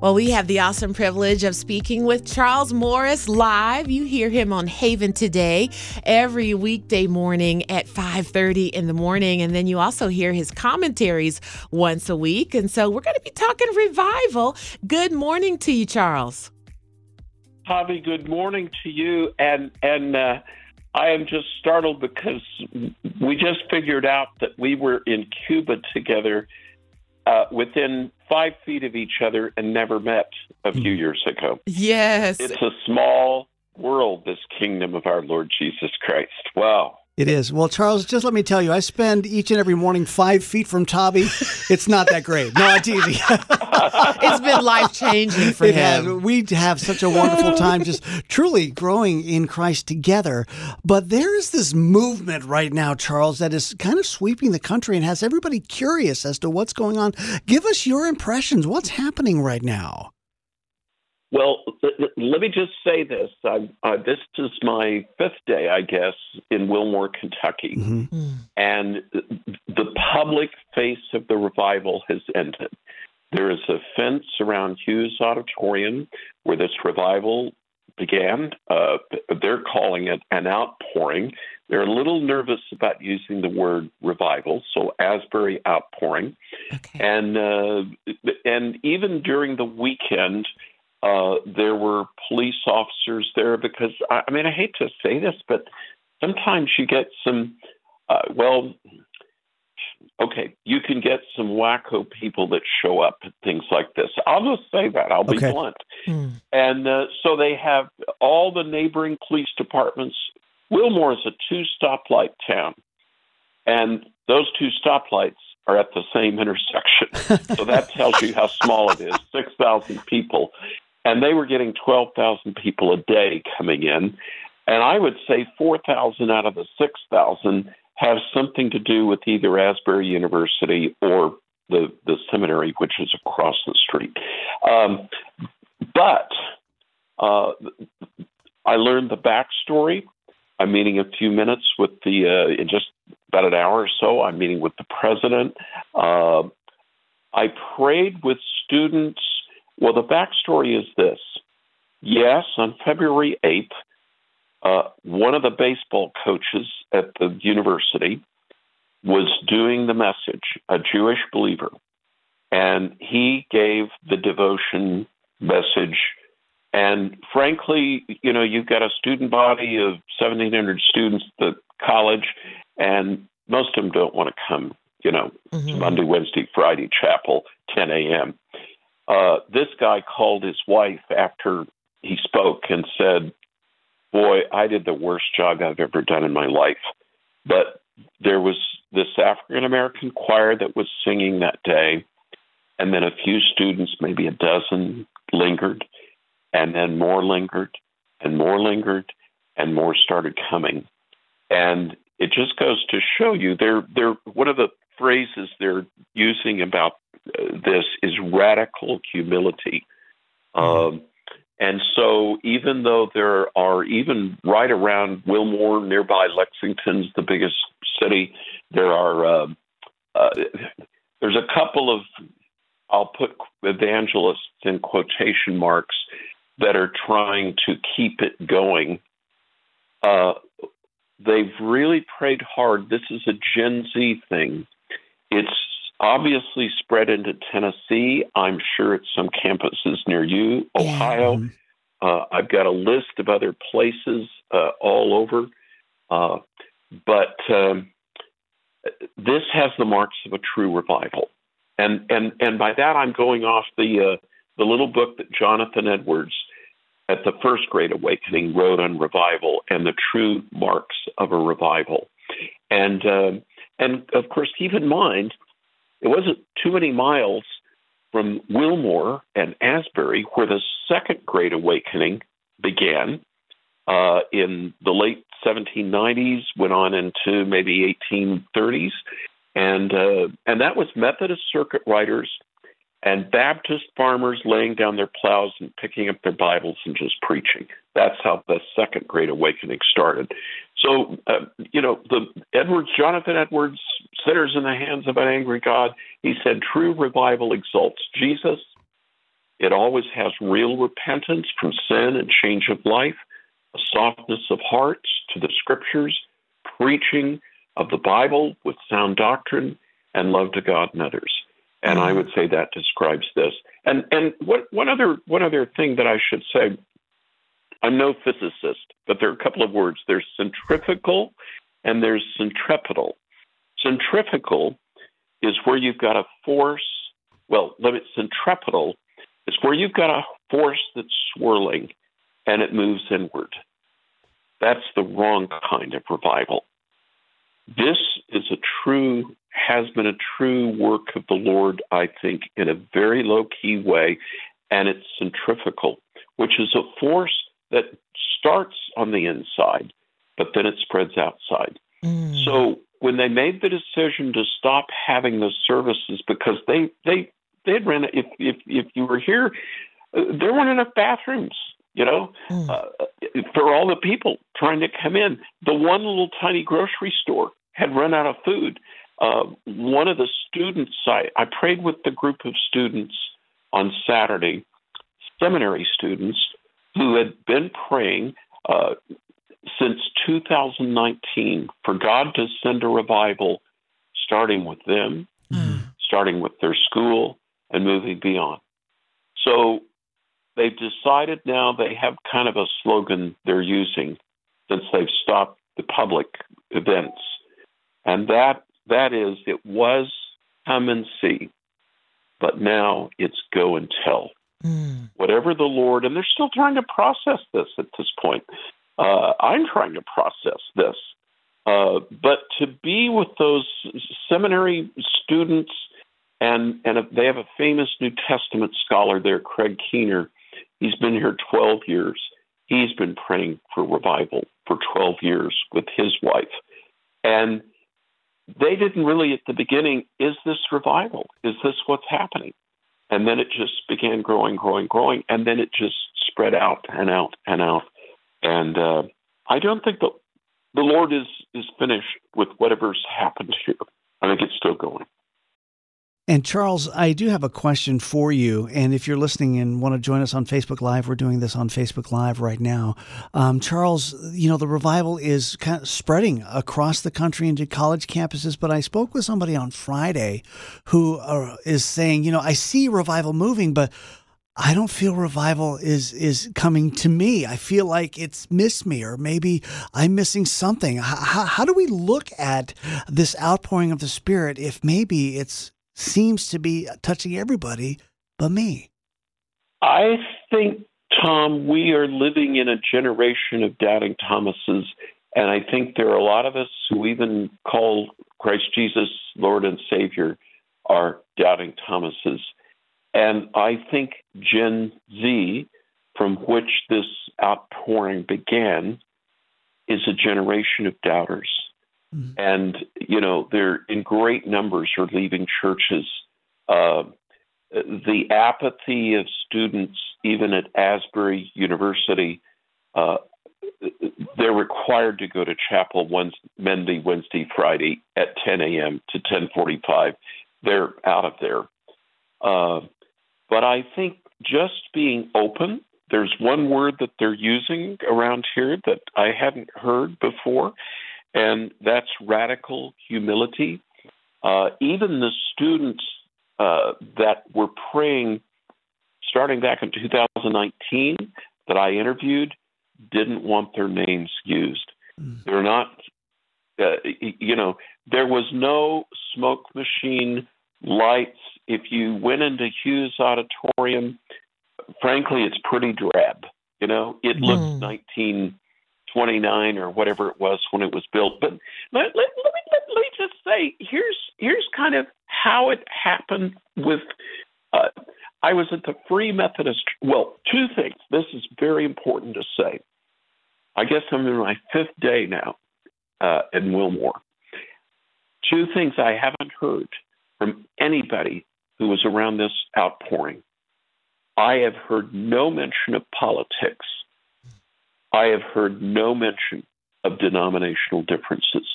Well, we have the awesome privilege of speaking with Charles Morris live. You hear him on Haven today every weekday morning at 5:30 in the morning. And then you also hear his commentaries once a week. And so we're going to be talking revival. Good morning to you, Charles. Javi, good morning to you. And I am just startled because we just figured out that we were in Cuba together within 5 feet of each other and never met a few years ago. Yes. It's a small world, this kingdom of our Lord Jesus Christ. Wow. It is. Well, Charles, just let me tell you, I spend each and every morning 5 feet from Toby. It's not that great. No, it's easy. It's been life-changing for him. Has. We have such a wonderful time just truly growing in Christ together. But there is this movement right now, Charles, that is kind of sweeping the country and has everybody curious as to what's going on. Give us your impressions. What's happening right now? Well, let me just say this. This is my fifth day, I guess, in Wilmore, Kentucky. Mm-hmm. And the public face of the revival has ended. There is a fence around Hughes Auditorium where this revival began. They're calling it an outpouring. They're a little nervous about using the word revival, so Asbury outpouring. Okay. And even during the weekend, there were police officers there because, I hate to say this, but sometimes you get some, you can get some wacko people that show up at things like this. I'll just say that. I'll be blunt. Mm. And so they have all the neighboring police departments. Wilmore is a two-stoplight town, and those two stoplights are at the same intersection. So that tells you how small it is, 6,000 people. And they were getting 12,000 people a day coming in. And I would say 4,000 out of the 6,000 have something to do with either Asbury University or the seminary, which is across the street. But I learned the backstory. I'm meeting a few minutes with in just about an hour or so, I'm meeting with the president. I prayed with students. Well, the backstory is this. Yes, on February 8th, one of the baseball coaches at the university was doing the message, a Jewish believer, and he gave the devotion message. And frankly, you've got a student body of 1,700 students at the college, and most of them don't want to come, mm-hmm. Monday, Wednesday, Friday chapel, 10 a.m. This guy called his wife after he spoke and said, boy, I did the worst job I've ever done in my life. But there was this African-American choir that was singing that day, and then a few students, maybe a dozen, lingered, and then more lingered, and more started coming. And it just goes to show you, they're one of the phrases they're using about this is radical humility. And so even though there are even right around Wilmore, nearby Lexington's the biggest city, there's a couple of, I'll put evangelists in quotation marks, that are trying to keep it going. They've really prayed hard. This is a Gen Z thing. It's obviously spread into Tennessee. I'm sure it's some campuses near you, Ohio. Yeah. I've got a list of other places all over. But this has the marks of a true revival. And by that, I'm going off the little book that Jonathan Edwards at the First Great Awakening wrote on revival and the true marks of a revival. And of course, keep in mind, it wasn't too many miles from Wilmore and Asbury where the Second Great Awakening began in the late 1790s, went on into maybe 1830s. And that was Methodist circuit riders and Baptist farmers laying down their plows and picking up their Bibles and just preaching. That's how the Second Great Awakening started. So, Jonathan Edwards, Sinners in the Hands of an Angry God, he said, true revival exalts Jesus. It always has real repentance from sin and change of life, a softness of hearts to the scriptures, preaching of the Bible with sound doctrine, and love to God and others. And I would say that describes this. And one other thing that I should say, I'm no physicist, but there are a couple of words. There's centrifugal and there's centripetal. Centrifugal is where you've got a force. Well, centripetal is where you've got a force that's swirling and it moves inward. That's the wrong kind of revival. This has been a true work of the Lord, I think, in a very low-key way, and it's centrifugal, which is a force that starts on the inside, but then it spreads outside. Mm. So when they made the decision to stop having the services, because they had ran, if you were here, there weren't enough bathrooms. For all the people trying to come in. The one little tiny grocery store had run out of food. One of the students, I prayed with the group of students on Saturday, seminary students, who had been praying since 2019 for God to send a revival, starting with them, starting with their school, and moving beyond. So they've decided now they have kind of a slogan they're using since they've stopped the public events. And that is, it was come and see, but now it's go and tell. Mm. Whatever the Lord, and they're still trying to process this at this point. I'm trying to process this. But to be with those seminary students, and they have a famous New Testament scholar there, Craig Keener. He's been here 12 years. He's been praying for revival for 12 years with his wife. And they didn't really at the beginning, is this revival? Is this what's happening? And then it just began growing. And then it just spread out. And I don't think the Lord is finished with whatever's happened here. I think it's still going. And Charles, I do have a question for you. And if you're listening and want to join us on Facebook Live, we're doing this on Facebook Live right now. Charles, the revival is kind of spreading across the country into college campuses. But I spoke with somebody on Friday who is saying, I see revival moving, but I don't feel revival is coming to me. I feel like it's missed me, or maybe I'm missing something. How do we look at this outpouring of the Spirit if maybe it's seems to be touching everybody but me? I think, Tom, we are living in a generation of doubting Thomases, and I think there are a lot of us who even call Christ Jesus Lord and Savior are doubting Thomases. And I think Gen Z, from which this outpouring began, is a generation of doubters. And, they're in great numbers are leaving churches. The apathy of students, even at Asbury University, they're required to go to chapel Monday, Wednesday, Friday at 10 a.m. to 10:45. They're out of there. But I think just being open, there's one word that they're using around here that I hadn't heard before, And that's radical humility. Even the students that were praying starting back in 2019 that I interviewed didn't want their names used. They're not, there was no smoke machine lights. If you went into Hughes Auditorium, frankly, it's pretty drab. It looked 1929 or whatever it was when it was built. But let me just say, here's kind of how it happened with, I was at the Free Methodist. Well, two things. This is very important to say. I guess I'm in my fifth day now in Wilmore. Two things I haven't heard from anybody who was around this outpouring. I have heard no mention of politics. I have heard no mention of denominational differences.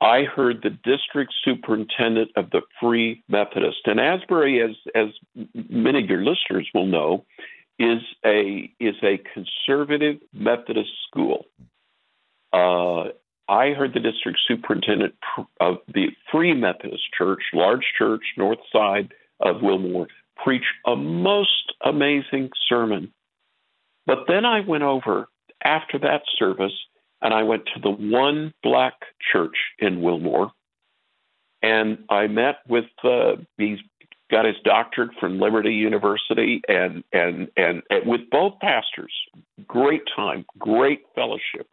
I heard the district superintendent of the Free Methodist, and Asbury, as many of your listeners will know, is a conservative Methodist school. I heard the district superintendent of the Free Methodist Church, large church, north side of Wilmore, preach a most amazing sermon. But then I went over after that service, and I went to the one black church in Wilmore, and I met with he's got his doctorate from Liberty University, and with both pastors. Great time, great fellowship.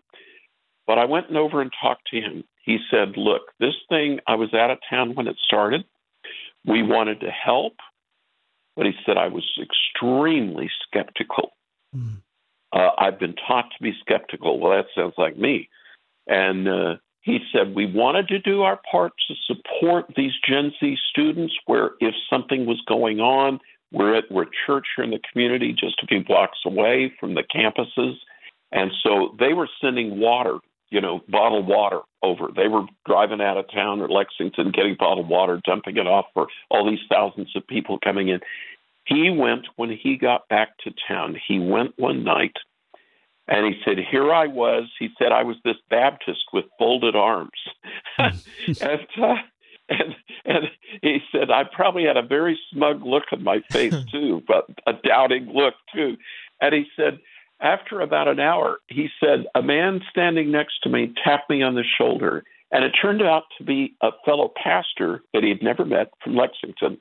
But I went over and talked to him. He said, look, this thing, I was out of town when it started. We wanted to help. But he said, I was extremely skeptical. I've been taught to be skeptical. Well, that sounds like me. And he said, we wanted to do our part to support these Gen Z students where if something was going on, we're a church here in the community just a few blocks away from the campuses. And so they were sending water, bottled water over. They were driving out of town or Lexington, getting bottled water, dumping it off for all these thousands of people coming in. He went when he got back to town. He went one night, and he said, here I was. He said, I was this Baptist with folded arms. and he said, I probably had a very smug look on my face, too, but a doubting look, too. And he said, after about an hour, he said, a man standing next to me tapped me on the shoulder. And it turned out to be a fellow pastor that he had never met from Lexington.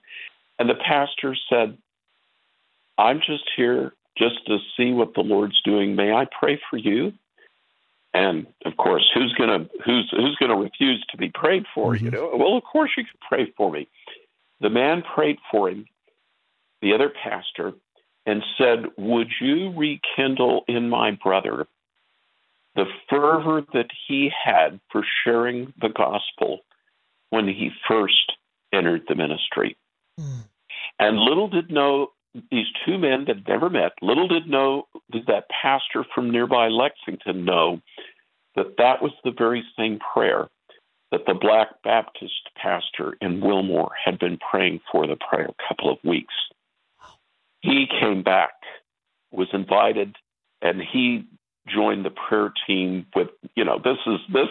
And the pastor said, I'm just here just to see what the Lord's doing. May I pray for you? And of course, who's gonna refuse to be prayed for? Well, of course you can pray for me. The man prayed for him, the other pastor, and said, would you rekindle in my brother the fervor that he had for sharing the gospel when he first entered the ministry? And little did know, these two men that never met, did that pastor from nearby Lexington know that that was the very same prayer that the Black Baptist pastor in Wilmore had been praying for the prior couple of weeks. He came back, was invited, and he joined the prayer team with, this is a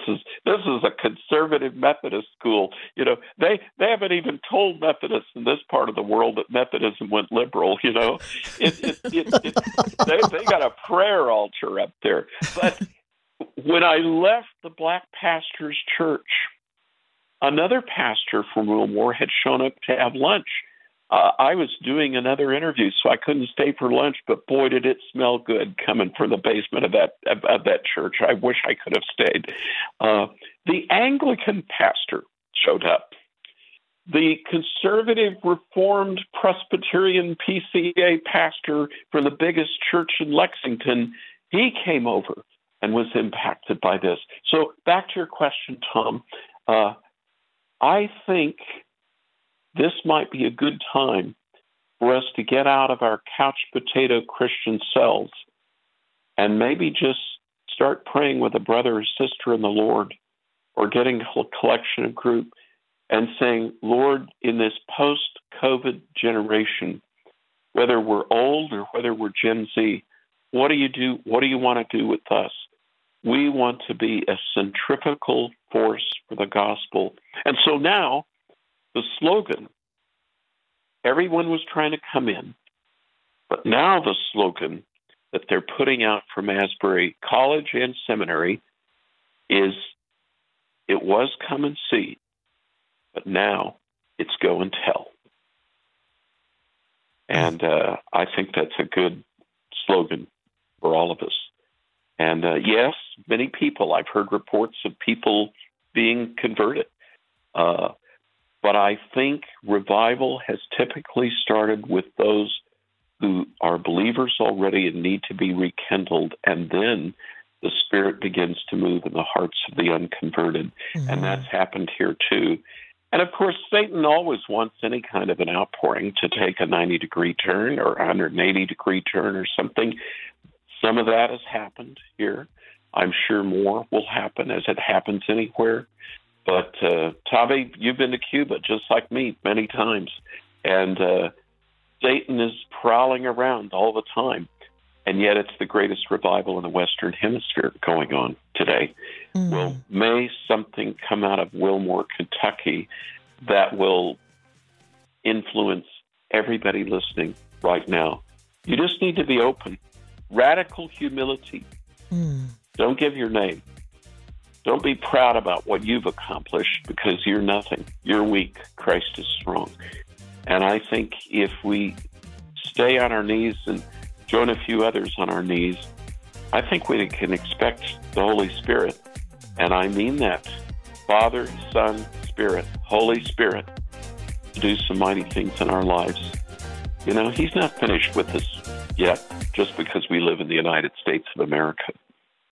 conservative Methodist school. They haven't even told Methodists in this part of the world that Methodism went liberal. They got a prayer altar up there. But when I left the Black Pastors Church, another pastor from Wilmore had shown up to have lunch. I was doing another interview, so I couldn't stay for lunch, but boy, did it smell good coming from the basement of that church. I wish I could have stayed. The Anglican pastor showed up. The conservative, Reformed, Presbyterian PCA pastor from the biggest church in Lexington, he came over and was impacted by this. So back to your question, Tom, I think this might be a good time for us to get out of our couch potato Christian selves and maybe just start praying with a brother or sister in the Lord or getting a collection of group and saying, Lord, in this post-COVID generation, whether we're old or whether we're Gen Z, what do you want to do with us? We want to be a centrifugal force for the gospel. And so now, the slogan, everyone was trying to come in, but now the slogan that they're putting out from Asbury College and Seminary is, it was come and see, but now it's go and tell. And I think that's a good slogan for all of us. And yes, many people, I've heard reports of people being converted. But I think revival has typically started with those who are believers already and need to be rekindled. And then the Spirit begins to move in the hearts of the unconverted. Mm-hmm. And that's happened here too. And of course, Satan always wants any kind of an outpouring to take a 90-degree turn or 180-degree turn or something. Some of that has happened here. I'm sure more will happen as it happens anywhere. But, Tavi, you've been to Cuba just like me many times. And Satan is prowling around all the time. And yet it's the greatest revival in the Western Hemisphere going on today. Mm. Well, may something come out of Wilmore, Kentucky, that will influence everybody listening right now. You just need to be open. Radical humility. Mm. Don't give your name. Don't be proud about what you've accomplished, because you're nothing. You're weak. Christ is strong. And I think if we stay on our knees and join a few others on our knees, I think we can expect the Holy Spirit, and I mean that, Father, Son, Spirit, Holy Spirit, to do some mighty things in our lives. You know, He's not finished with us yet, just because we live in the United States of America.